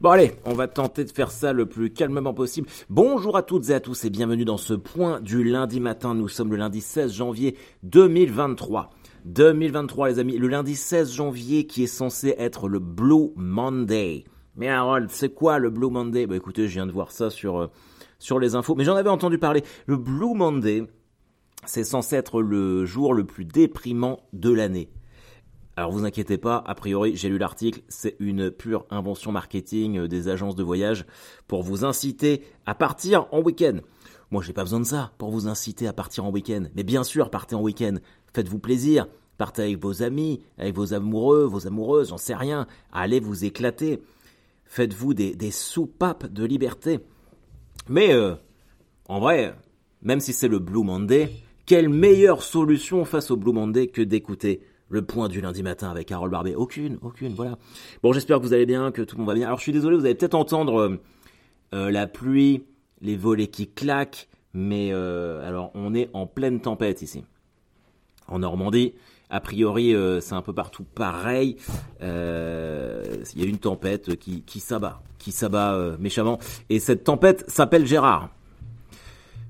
Bon allez, on va tenter de faire ça le plus calmement possible. Bonjour à toutes et à tous et bienvenue dans ce point du lundi matin. Nous sommes le lundi 16 janvier 2023. 2023 les amis, le lundi 16 janvier qui est censé être le Blue Monday. Mais Harold, c'est quoi le Blue Monday ? Bah écoutez, je viens de voir ça sur les infos, mais j'en avais entendu parler. Le Blue Monday, c'est censé être le jour le plus déprimant de l'année. Alors vous inquiétez pas, a priori, j'ai lu l'article, c'est une pure invention marketing des agences de voyage pour vous inciter à partir en week-end. Moi, j'ai pas besoin de ça pour vous inciter à partir en week-end. Mais bien sûr, partez en week-end, faites-vous plaisir, partez avec vos amis, avec vos amoureux, vos amoureuses, j'en sais rien, allez vous éclater, faites-vous des soupapes de liberté. Mais en vrai, même si c'est le Blue Monday, quelle meilleure solution face au Blue Monday que d'écouter le point du lundi matin avec Harold Barbé. Aucune, voilà. Bon, j'espère que vous allez bien, que tout le monde va bien. Alors, je suis désolé, vous allez peut-être entendre la pluie, les volets qui claquent, mais alors, on est en pleine tempête ici. En Normandie, a priori, c'est un peu partout pareil. Il y a une tempête qui s'abat méchamment. Et cette tempête s'appelle Gérard.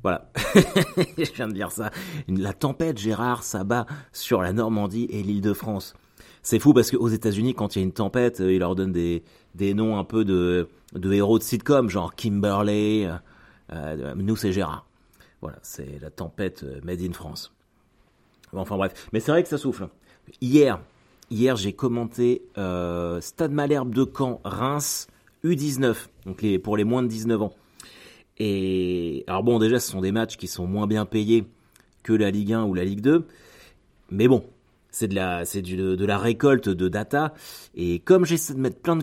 Voilà, je viens de dire ça. La tempête Gérard s'abat sur la Normandie et l'Île-de-France. C'est fou parce qu'aux États-Unis, quand il y a une tempête, ils leur donnent des noms un peu de héros de sitcom, genre Kimberley. Nous, c'est Gérard. Voilà, c'est la tempête made in France. Enfin bref, mais c'est vrai que ça souffle. Hier j'ai commenté Stade Malherbe de Caen, Reims, U19, donc pour les moins de 19 ans. Et alors bon, déjà, ce sont des matchs qui sont moins bien payés que la Ligue 1 ou la Ligue 2. Mais bon, c'est de la récolte de data. Et comme j'essaie de mettre plein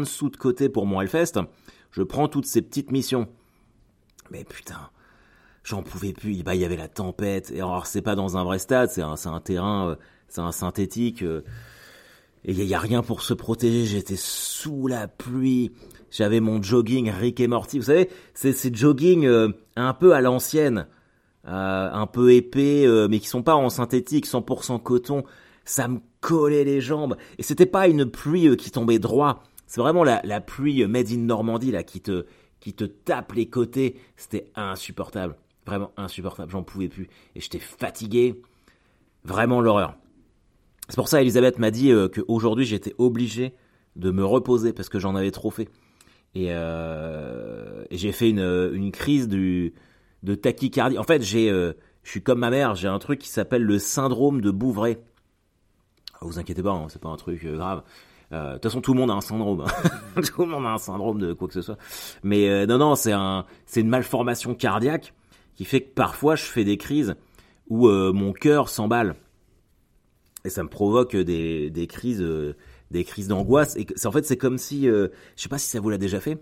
de sous de côté pour mon Hellfest, je prends toutes ces petites missions. Mais putain, j'en pouvais plus. Bah, il y avait la tempête. Et alors, c'est pas dans un vrai stade, c'est un terrain, c'est un synthétique. Et il n'y a rien pour se protéger, j'étais sous la pluie, j'avais mon jogging Rick et Morty, vous savez, c'est ces jogging un peu à l'ancienne, un peu épais, mais qui sont pas en synthétique, 100% coton, ça me collait les jambes, et c'était pas une pluie qui tombait droit, c'est vraiment la pluie made in Normandie là qui te tape les côtés, c'était insupportable, vraiment insupportable, j'en pouvais plus, et j'étais fatigué, vraiment l'horreur. C'est pour ça Elisabeth m'a dit qu'aujourd'hui j'étais obligé de me reposer parce que j'en avais trop fait. Et j'ai fait une crise de tachycardie. En fait, je suis comme ma mère, j'ai un truc qui s'appelle le syndrome de Bouvray. Vous inquiétez pas, hein, c'est pas un truc grave. De toute façon, tout le monde a un syndrome. Hein. Tout le monde a un syndrome de quoi que ce soit. Mais non, c'est une malformation cardiaque qui fait que parfois je fais des crises où mon cœur s'emballe. Et ça me provoque des crises d'angoisse. Et en fait, c'est comme si... je sais pas si ça vous l'a déjà fait.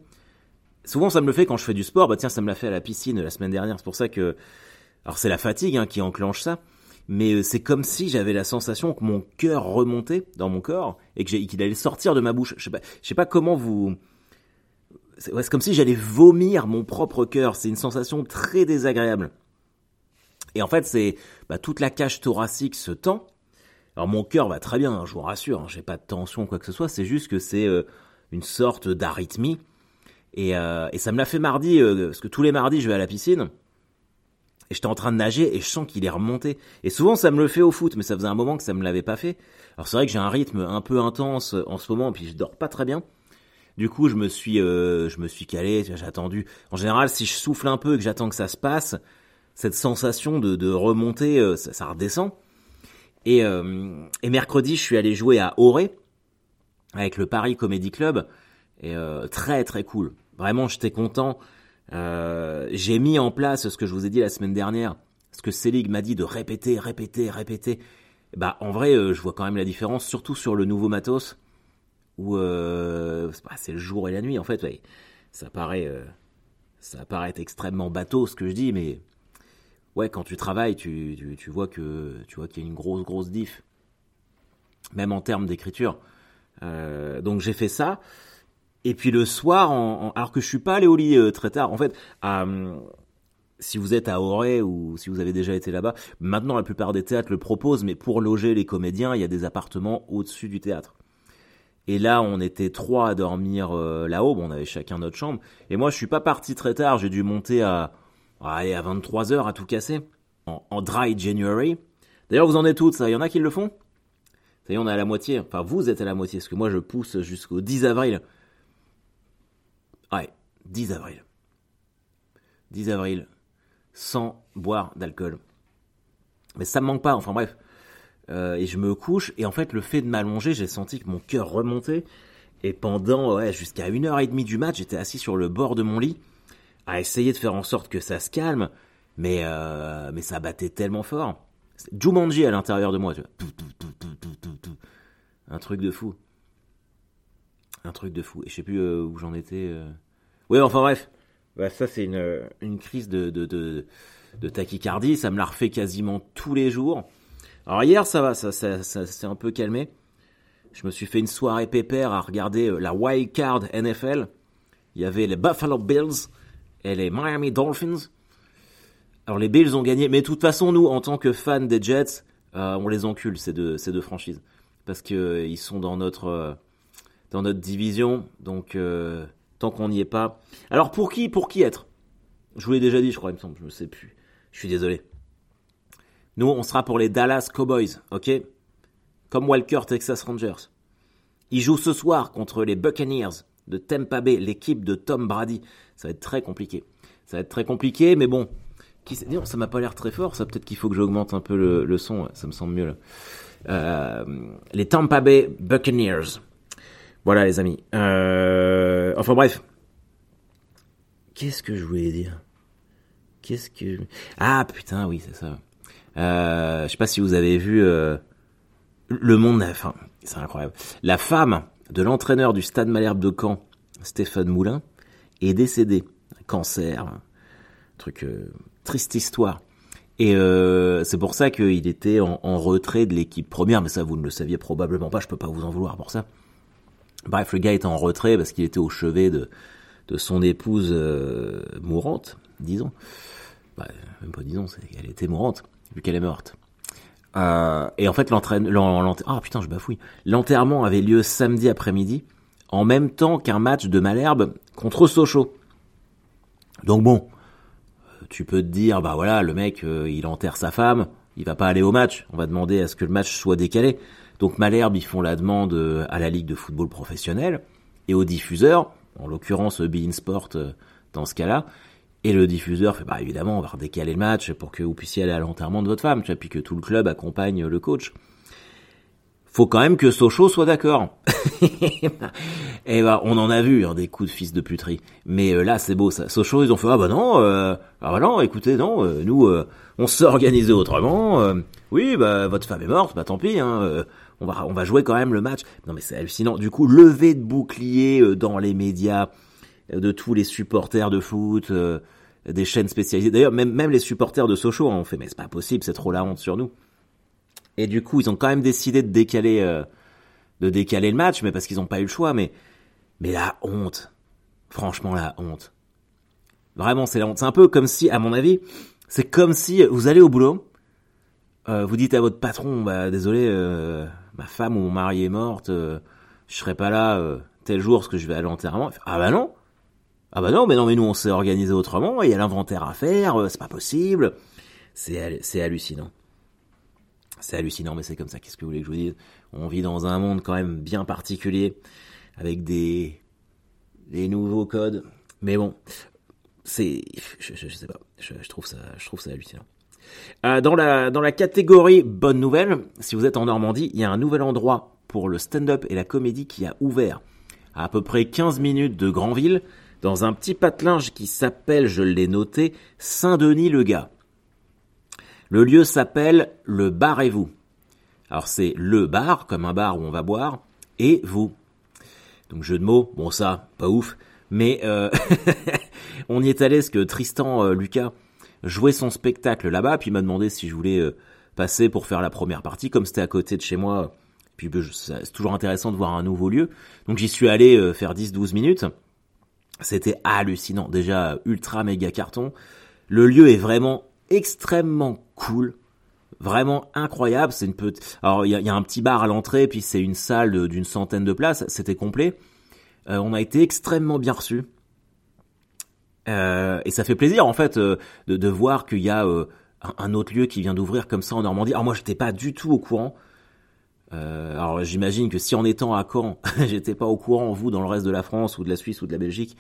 Souvent, ça me le fait quand je fais du sport. Bah tiens, ça me l'a fait à la piscine la semaine dernière. C'est pour ça que... Alors, c'est la fatigue hein, qui enclenche ça. Mais c'est comme si j'avais la sensation que mon cœur remontait dans mon corps et qu'il allait sortir de ma bouche. Je sais pas comment vous... C'est comme si j'allais vomir mon propre cœur. C'est une sensation très désagréable. Et en fait, c'est toute la cage thoracique se tend. Alors mon cœur va très bien, hein, je vous rassure, hein, j'ai pas de tension quoi que ce soit, c'est juste que c'est une sorte d'arythmie. Et ça me l'a fait mardi, parce que tous les mardis je vais à la piscine, et j'étais en train de nager et je sens qu'il est remonté. Et souvent ça me le fait au foot, mais ça faisait un moment que ça me l'avait pas fait. Alors c'est vrai que j'ai un rythme un peu intense en ce moment, et puis je dors pas très bien. Du coup je me suis calé, j'ai attendu. En général si je souffle un peu et que j'attends que ça se passe, cette sensation de remonter, ça redescend. Et mercredi, je suis allé jouer à Auray avec le Paris Comedy Club. Et très très cool. Vraiment, j'étais content. J'ai mis en place ce que je vous ai dit la semaine dernière, ce que Célig m'a dit de répéter. Bah en vrai, je vois quand même la différence, surtout sur le nouveau matos où c'est le jour et la nuit en fait. Ouais. Ça paraît extrêmement bateau ce que je dis, mais ouais, quand tu travailles, tu vois qu'il y a une grosse diff, même en termes d'écriture. Donc j'ai fait ça. Et puis le soir, alors que je suis pas allé au lit très tard, en fait, si vous êtes à Auray ou si vous avez déjà été là-bas, maintenant la plupart des théâtres le proposent, mais pour loger les comédiens, il y a des appartements au-dessus du théâtre. Et là, on était trois à dormir là-haut. Bon, on avait chacun notre chambre. Et moi, je suis pas parti très tard. J'ai dû monter à 23h à tout casser. En dry January. D'ailleurs, vous en êtes toutes, ça. Il y en a qui le font. Ça y est, on est à la moitié. Enfin, vous êtes à la moitié. Parce que moi, je pousse jusqu'au 10 avril. Ouais, 10 avril. 10 avril. Sans boire d'alcool. Mais ça me manque pas. Enfin, bref. Et je me couche, et en fait, le fait de m'allonger, j'ai senti que mon cœur remontait. Et pendant, jusqu'à 1h30 du match, j'étais assis sur le bord de mon lit, à essayer de faire en sorte que ça se calme, mais ça battait tellement fort. C'est Jumanji à l'intérieur de moi, tu vois. Un truc de fou. Un truc de fou. Et je sais plus où j'en étais. Oui, enfin bref. Bah, ça, c'est une crise de tachycardie. Ça me la refait quasiment tous les jours. Alors hier, ça va, ça s'est un peu calmé. Je me suis fait une soirée pépère à regarder la wild card NFL. Il y avait les Buffalo Bills et les Miami Dolphins. Alors les Bills ont gagné, mais de toute façon, nous, en tant que fans des Jets, on les encule, ces deux franchises. Parce qu'ils sont dans notre division, donc tant qu'on n'y est pas... Alors pour qui être ? Je vous l'ai déjà dit, je crois, il me semble, je ne sais plus. Je suis désolé. Nous, on sera pour les Dallas Cowboys, ok ? Comme Walker, Texas Rangers. Ils jouent ce soir contre les Buccaneers de Tampa Bay, l'équipe de Tom Brady. Ça va être très compliqué. Ça va être très compliqué, mais bon. Non, ça m'a pas l'air très fort, ça. Peut-être qu'il faut que j'augmente un peu le son. Ça me semble mieux, là. Les Tampa Bay Buccaneers. Voilà, les amis. Enfin, bref. Qu'est-ce que je voulais dire ? Ah, putain, oui, c'est ça. Je sais pas si vous avez vu Le Monde, enfin, c'est incroyable. La femme de l'entraîneur du Stade Malherbe de Caen, Stéphane Moulin, est décédée. Cancer, un truc triste histoire. Et c'est pour ça qu'il était en retrait de l'équipe première, mais ça vous ne le saviez probablement pas, je peux pas vous en vouloir pour ça. Bref, le gars était en retrait parce qu'il était au chevet de son épouse mourante, disons. Bah, même pas disons, elle était mourante. Vu qu'elle est morte. Et en fait, l'enterrement avait lieu samedi après-midi, en même temps qu'un match de Malherbe contre Sochaux. Donc bon, tu peux te dire, bah voilà, le mec, il enterre sa femme, il va pas aller au match, on va demander à ce que le match soit décalé. Donc Malherbe, ils font la demande à la Ligue de football professionnel, et au diffuseur, en l'occurrence Bein Sport dans ce cas-là. Et le diffuseur fait, bah évidemment, on va redécaler le match pour que vous puissiez aller à l'enterrement de votre femme, tu vois, puis que tout le club accompagne le coach. Faut quand même que Sochaux soit d'accord. Et bah, on en a vu, hein, des coups de fils de puterie. Mais là, c'est beau, ça. Sochaux, ils ont fait, nous, on s'est organisé autrement. Oui, bah, votre femme est morte, bah tant pis, hein. On va jouer quand même le match. Non, mais c'est hallucinant. Du coup, levée de bouclier dans les médias, de tous les supporters de foot, des chaînes spécialisées. D'ailleurs, même les supporters de Sochaux ont fait « Mais c'est pas possible, c'est trop la honte sur nous ». Et du coup, ils ont quand même décidé de décaler le match, mais parce qu'ils n'ont pas eu le choix. Mais la honte, franchement la honte. Vraiment, c'est la honte. C'est un peu comme si, à mon avis, c'est comme si vous allez au boulot, vous dites à votre patron « Bah désolé, ma femme ou mon mari est morte, je serai pas là tel jour parce que je vais à l'enterrement. » Ah bah non. Ah bah non, mais non, mais nous on s'est organisé autrement, il y a l'inventaire à faire, c'est pas possible. C'est hallucinant. C'est hallucinant, mais c'est comme ça. Qu'est-ce que vous voulez que je vous dise ? On vit dans un monde quand même bien particulier, avec des nouveaux codes. Mais bon, c'est... Je sais pas, je trouve ça hallucinant. Dans la catégorie bonne nouvelle, si vous êtes en Normandie, il y a un nouvel endroit pour le stand-up et la comédie qui a ouvert à peu près 15 minutes de Granville, dans un petit patelinge qui s'appelle, je l'ai noté, Saint-Denis-le-Gas. Le lieu s'appelle le bar et vous. Alors c'est le bar, comme un bar où on va boire, et vous. Donc jeu de mots, bon ça, pas ouf, mais on y est allé parce que Tristan Lucas jouait son spectacle là-bas, puis il m'a demandé si je voulais passer pour faire la première partie, comme c'était à côté de chez moi, puis c'est toujours intéressant de voir un nouveau lieu. Donc j'y suis allé faire 10-12 minutes. C'était hallucinant, déjà ultra méga carton. Le lieu est vraiment extrêmement cool. vraiment incroyable. C'est une petite. Alors il y a un petit bar à l'entrée, puis c'est une salle d'une centaine de places. C'était complet. On a été extrêmement bien reçus. Et ça fait plaisir en fait de voir qu'il y a un autre lieu qui vient d'ouvrir comme ça en Normandie. Alors moi j'étais pas du tout au courant. Alors j'imagine que si en étant à Caen, j'étais pas au courant, vous dans le reste de la France ou de la Suisse ou de la Belgique,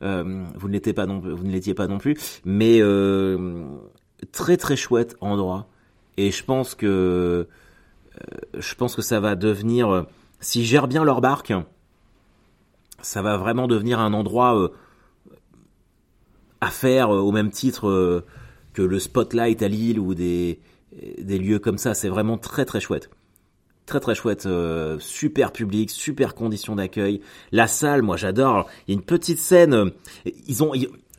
vous ne l'étiez pas non plus. Mais très très chouette endroit. Et je pense que ça va devenir, s'ils gèrent bien leur barque, ça va vraiment devenir un endroit à faire au même titre que le Spotlight à Lille ou des lieux comme ça. C'est vraiment très très chouette. Très très chouette, super public, super conditions d'accueil. La salle, moi j'adore. Il y a une petite scène.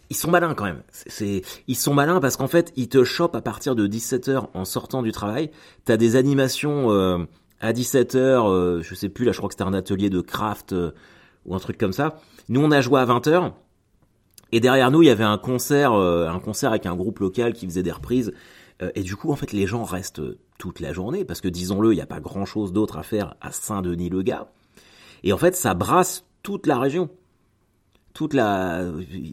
Ils sont malins quand même. Ils sont malins parce qu'en fait, ils te chopent à partir de 17h en sortant du travail. T'as des animations à 17h, je sais plus, là je crois que c'était un atelier de craft ou un truc comme ça. Nous on a joué à 20h et derrière nous, il y avait un concert avec un groupe local qui faisait des reprises. Et du coup, en fait, les gens restent toute la journée parce que disons-le, il n'y a pas grand-chose d'autre à faire à Saint-Denis-le-Gas. Et en fait, ça brasse toute la région.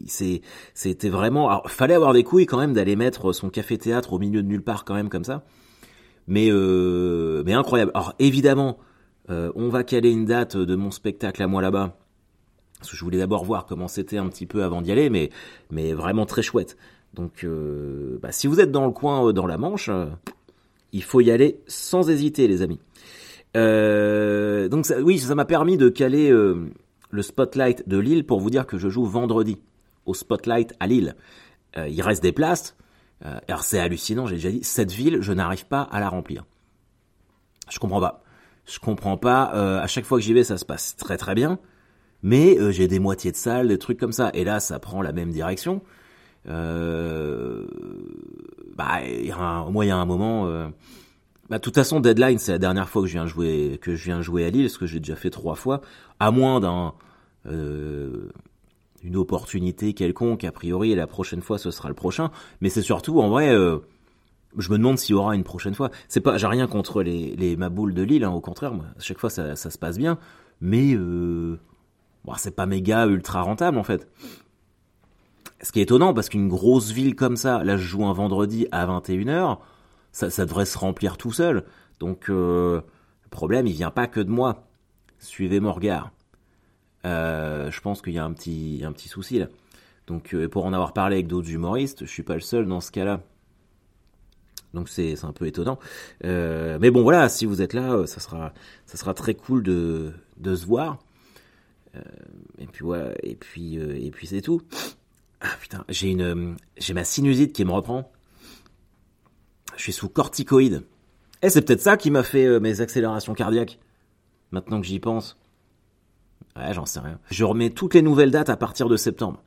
C'était vraiment, alors, fallait avoir des couilles quand même d'aller mettre son café-théâtre au milieu de nulle part quand même comme ça, mais incroyable. Alors évidemment, on va caler une date de mon spectacle à moi là-bas, parce que je voulais d'abord voir comment c'était un petit peu avant d'y aller, mais vraiment très chouette. Donc si vous êtes dans le coin, dans la Manche, il faut y aller sans hésiter les amis. Donc ça m'a permis de caler le Spotlight de Lille pour vous dire que je joue vendredi au Spotlight à Lille. Il reste des places. Alors c'est hallucinant, j'ai déjà dit, cette ville, je n'arrive pas à la remplir. Je comprends pas. À chaque fois que j'y vais, ça se passe très très bien. Mais j'ai des moitiés de salles, des trucs comme ça. Et là, ça prend la même direction. Moi, il y a un moment. De toute façon, Deadline, c'est la dernière fois que je viens jouer à Lille, parce que j'ai déjà fait 3 fois, à moins d'une opportunité quelconque, a priori, et la prochaine fois, ce sera le prochain. Mais c'est surtout, en vrai, je me demande s'il y aura une prochaine fois. J'ai rien contre les maboules de Lille, hein, au contraire, moi, à chaque fois, ça se passe bien, mais c'est pas méga ultra rentable, en fait. Ce qui est étonnant, parce qu'une grosse ville comme ça, là, je joue un vendredi à 21h, ça devrait se remplir tout seul. Donc, le problème, il vient pas que de moi. Suivez mon regard. Je pense qu'il y a un petit souci, là. Donc, pour en avoir parlé avec d'autres humoristes, je suis pas le seul dans ce cas-là. Donc, c'est un peu étonnant. Mais bon, voilà, si vous êtes là, ça sera très cool de se voir. Et puis, voilà. Et puis c'est tout. Ah, putain, j'ai ma sinusite qui me reprend. Je suis sous corticoïdes. Et c'est peut-être ça qui m'a fait mes accélérations cardiaques. Maintenant que j'y pense. Ouais, j'en sais rien. Je remets toutes les nouvelles dates à partir de septembre.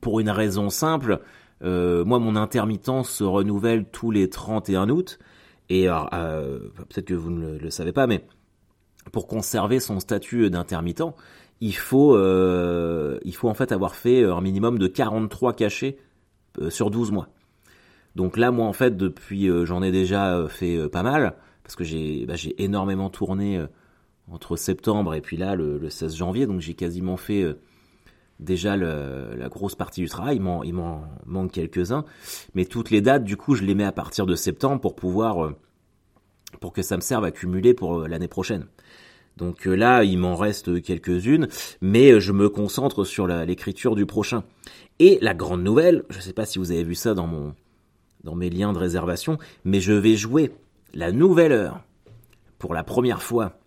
Pour une raison simple, moi, mon intermittence se renouvelle tous les 31 août. Et alors, peut-être que vous ne le savez pas, mais pour conserver son statut d'intermittent, il faut en fait avoir fait un minimum de 43 cachets sur 12 mois. Donc là, moi, en fait, depuis, j'en ai déjà fait pas mal, parce que j'ai énormément tourné entre septembre et puis là, le 16 janvier, donc j'ai quasiment fait déjà la grosse partie du travail, il m'en manque quelques-uns, mais toutes les dates, du coup, je les mets à partir de septembre pour que ça me serve à cumuler pour l'année prochaine. Donc là, il m'en reste quelques-unes, mais je me concentre sur l'écriture du prochain. Et la grande nouvelle, je ne sais pas si vous avez vu ça dans mes liens de réservation, mais je vais jouer la nouvelle heure pour la première fois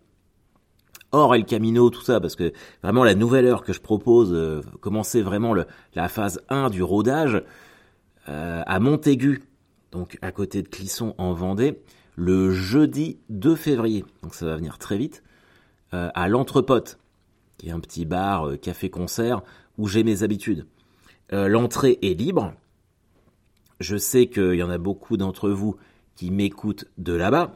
hors El Camino, tout ça, parce que vraiment la nouvelle heure que je propose, commencer vraiment la phase 1 du rodage à Montaigu, donc à côté de Clisson en Vendée, le jeudi 2 février, donc ça va venir très vite, à l'Entrepote, qui est un petit bar, café-concert, où j'ai mes habitudes. L'entrée est libre. Je sais qu'il y en a beaucoup d'entre vous qui m'écoutent de là-bas,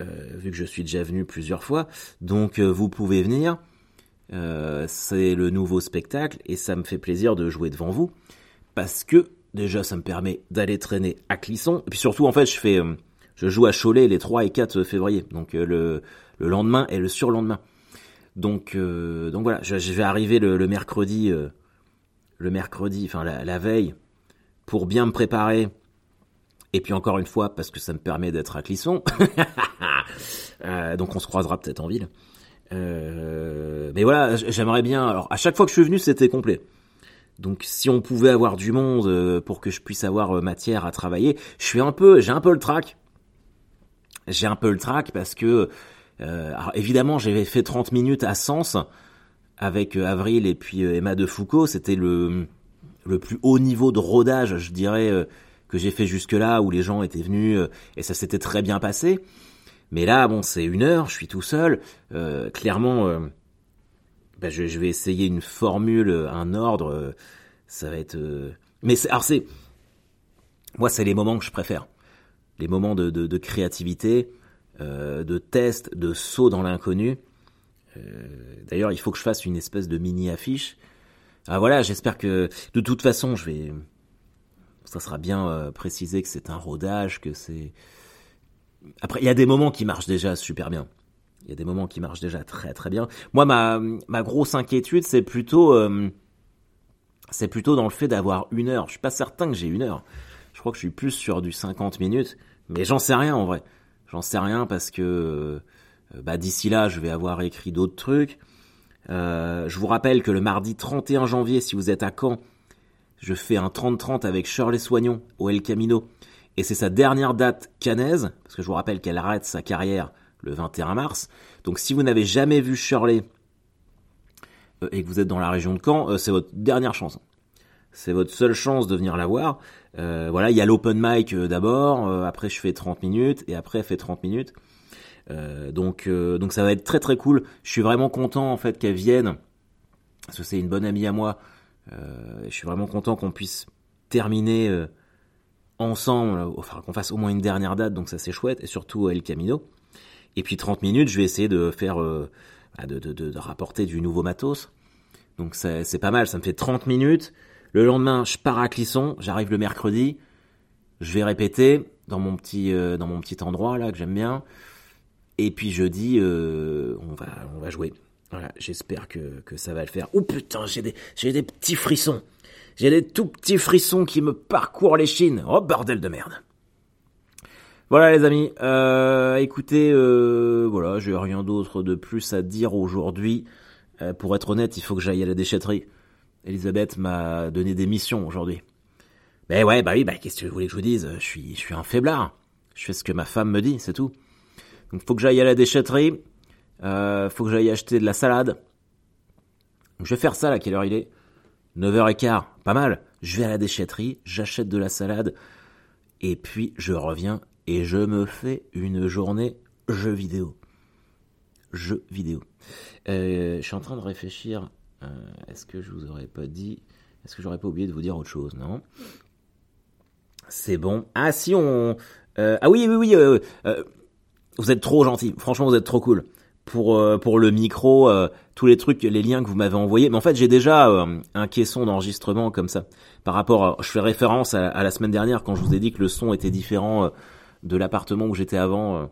vu que je suis déjà venu plusieurs fois. Donc, vous pouvez venir. C'est le nouveau spectacle et ça me fait plaisir de jouer devant vous parce que déjà ça me permet d'aller traîner à Clisson. Et puis surtout, en fait, je joue à Cholet les 3 et 4 février, donc le lendemain et le surlendemain. Donc voilà, je vais arriver le mercredi, enfin la veille, pour bien me préparer. Et puis encore une fois, parce que ça me permet d'être à Clisson. Donc on se croisera peut-être en ville. Mais voilà, j'aimerais bien... Alors à chaque fois que je suis venu, c'était complet. Donc si on pouvait avoir du monde pour que je puisse avoir matière à travailler, j'ai un peu le trac. J'ai un peu le trac parce que... alors évidemment, j'avais fait 30 minutes à Sens avec Avril et puis Emma de Foucault. C'était le plus haut niveau de rodage, je dirais... que j'ai fait jusque-là, où les gens étaient venus et ça s'était très bien passé. Mais là, bon, c'est 1 heure, je suis tout seul. Clairement, je vais essayer une formule, un ordre. Ça va être... Mais c'est... Moi, c'est les moments que je préfère. Les moments de créativité, de test, de saut dans l'inconnu. D'ailleurs, il faut que je fasse une espèce de mini-affiche. Ah voilà, j'espère que... De toute façon, je vais... Ça sera bien précisé que c'est un rodage, que c'est... Après, il y a des moments qui marchent déjà super bien. Il y a des moments qui marchent déjà très très bien. Moi, ma grosse inquiétude, c'est plutôt dans le fait d'avoir 1 heure. Je suis pas certain que j'ai 1 heure. Je crois que je suis plus sur du 50 minutes. Mais j'en sais rien en vrai. J'en sais rien parce que d'ici là, je vais avoir écrit d'autres trucs. Je vous rappelle que le mardi 31 janvier, si vous êtes à Caen, je fais un 30-30 avec Shirley Soignon au El Camino. Et c'est sa dernière date cannaise, parce que je vous rappelle qu'elle arrête sa carrière le 21 mars. Donc si vous n'avez jamais vu Shirley et que vous êtes dans la région de Caen, c'est votre dernière chance. C'est votre seule chance de venir la voir. Voilà, il y a l'open mic d'abord, après je fais 30 minutes, et après elle fait 30 minutes. Donc ça va être très très cool. Je suis vraiment content en fait qu'elle vienne, parce que c'est une bonne amie à moi. Je suis vraiment content qu'on puisse terminer ensemble, enfin qu'on fasse au moins une dernière date, donc ça c'est chouette, et surtout El Camino. Et puis 30 minutes, je vais essayer de faire de rapporter du nouveau matos, donc c'est pas mal, ça me fait 30 minutes. Le lendemain, je pars à Clisson, j'arrive le mercredi, je vais répéter dans mon petit endroit là que j'aime bien, et puis jeudi on va jouer. Voilà, j'espère que ça va le faire. Oh putain, j'ai des petits frissons. J'ai des tout petits frissons qui me parcourent l'échine. Oh bordel de merde. Voilà les amis, écoutez, voilà, j'ai rien d'autre de plus à dire aujourd'hui. Pour être honnête, il faut que j'aille à la déchetterie. Elisabeth m'a donné des missions aujourd'hui. Mais ouais, qu'est-ce que vous voulez que je vous dise ? Je suis un faiblard. Je fais ce que ma femme me dit, c'est tout. Donc il faut que j'aille à la déchetterie. Faut que j'aille acheter de la salade. Donc, je vais faire ça, là, quelle heure il est ? 9h15, pas mal. Je vais à la déchetterie, j'achète de la salade, et puis je reviens et je me fais une journée jeux vidéo. Je suis en train de réfléchir. Est-ce que je vous aurais pas dit ? Est-ce que j'aurais pas oublié de vous dire autre chose ? Non ? C'est bon. Ah si, on... ah oui. Vous êtes trop gentil. Franchement, vous êtes trop cool. Pour le micro, tous les trucs, les liens que vous m'avez envoyés. Mais en fait, j'ai déjà un caisson d'enregistrement comme ça. Par rapport, je fais référence à la semaine dernière quand je vous ai dit que le son était différent de l'appartement où j'étais avant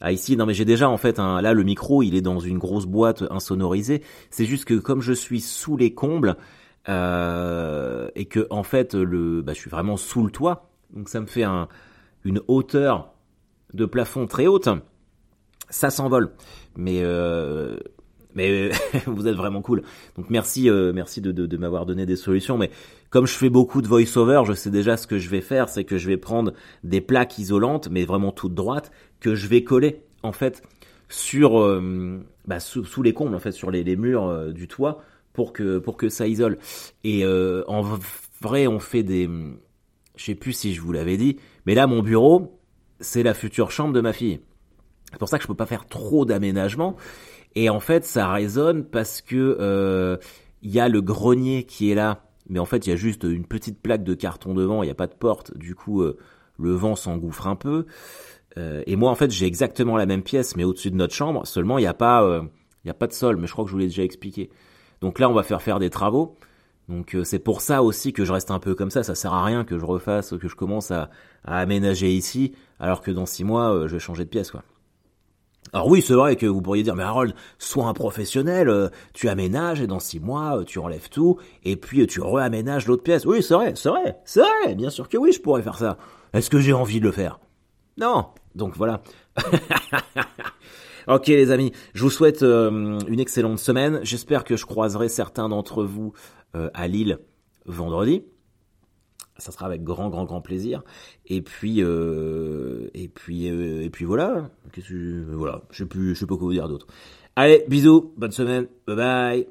à ici. Non mais j'ai déjà en fait, là le micro, il est dans une grosse boîte insonorisée. C'est juste que comme je suis sous les combles et que en fait je suis vraiment sous le toit, donc ça me fait une hauteur de plafond très haute. Ça s'envole, mais vous êtes vraiment cool. Donc merci de m'avoir donné des solutions. Mais comme je fais beaucoup de voice-over, je sais déjà ce que je vais faire, c'est que je vais prendre des plaques isolantes, mais vraiment toutes droites, que je vais coller en fait sur sous les combles, en fait sur les murs du toit, pour que ça isole. Et en vrai, on fait des, je sais plus si je vous l'avais dit, mais là mon bureau, c'est la future chambre de ma fille. C'est pour ça que je peux pas faire trop d'aménagements. Et en fait, ça résonne parce que y a le grenier qui est là. Mais en fait, il y a juste une petite plaque de carton devant. Il n'y a pas de porte. Du coup, le vent s'engouffre un peu. Et moi, en fait, j'ai exactement la même pièce, mais au-dessus de notre chambre. Seulement, il n'y a pas de sol. Mais je crois que je vous l'ai déjà expliqué. Donc là, on va faire des travaux. Donc c'est pour ça aussi que je reste un peu comme ça. Ça sert à rien que je refasse, que je commence à aménager ici, alors que dans 6 mois, je vais changer de pièce, quoi. Alors oui, c'est vrai que vous pourriez dire, mais Harold, sois un professionnel, tu aménages et dans 6 mois, tu enlèves tout, et puis tu réaménages l'autre pièce. Oui, c'est vrai, bien sûr que oui, je pourrais faire ça. Est-ce que j'ai envie de le faire? Non. Donc voilà. Ok les amis, je vous souhaite une excellente semaine. J'espère que je croiserai certains d'entre vous à Lille vendredi. Ça sera avec grand plaisir. Et puis voilà. Qu'est-ce que voilà, je sais pas quoi vous dire d'autre. Allez, bisous, bonne semaine, bye bye.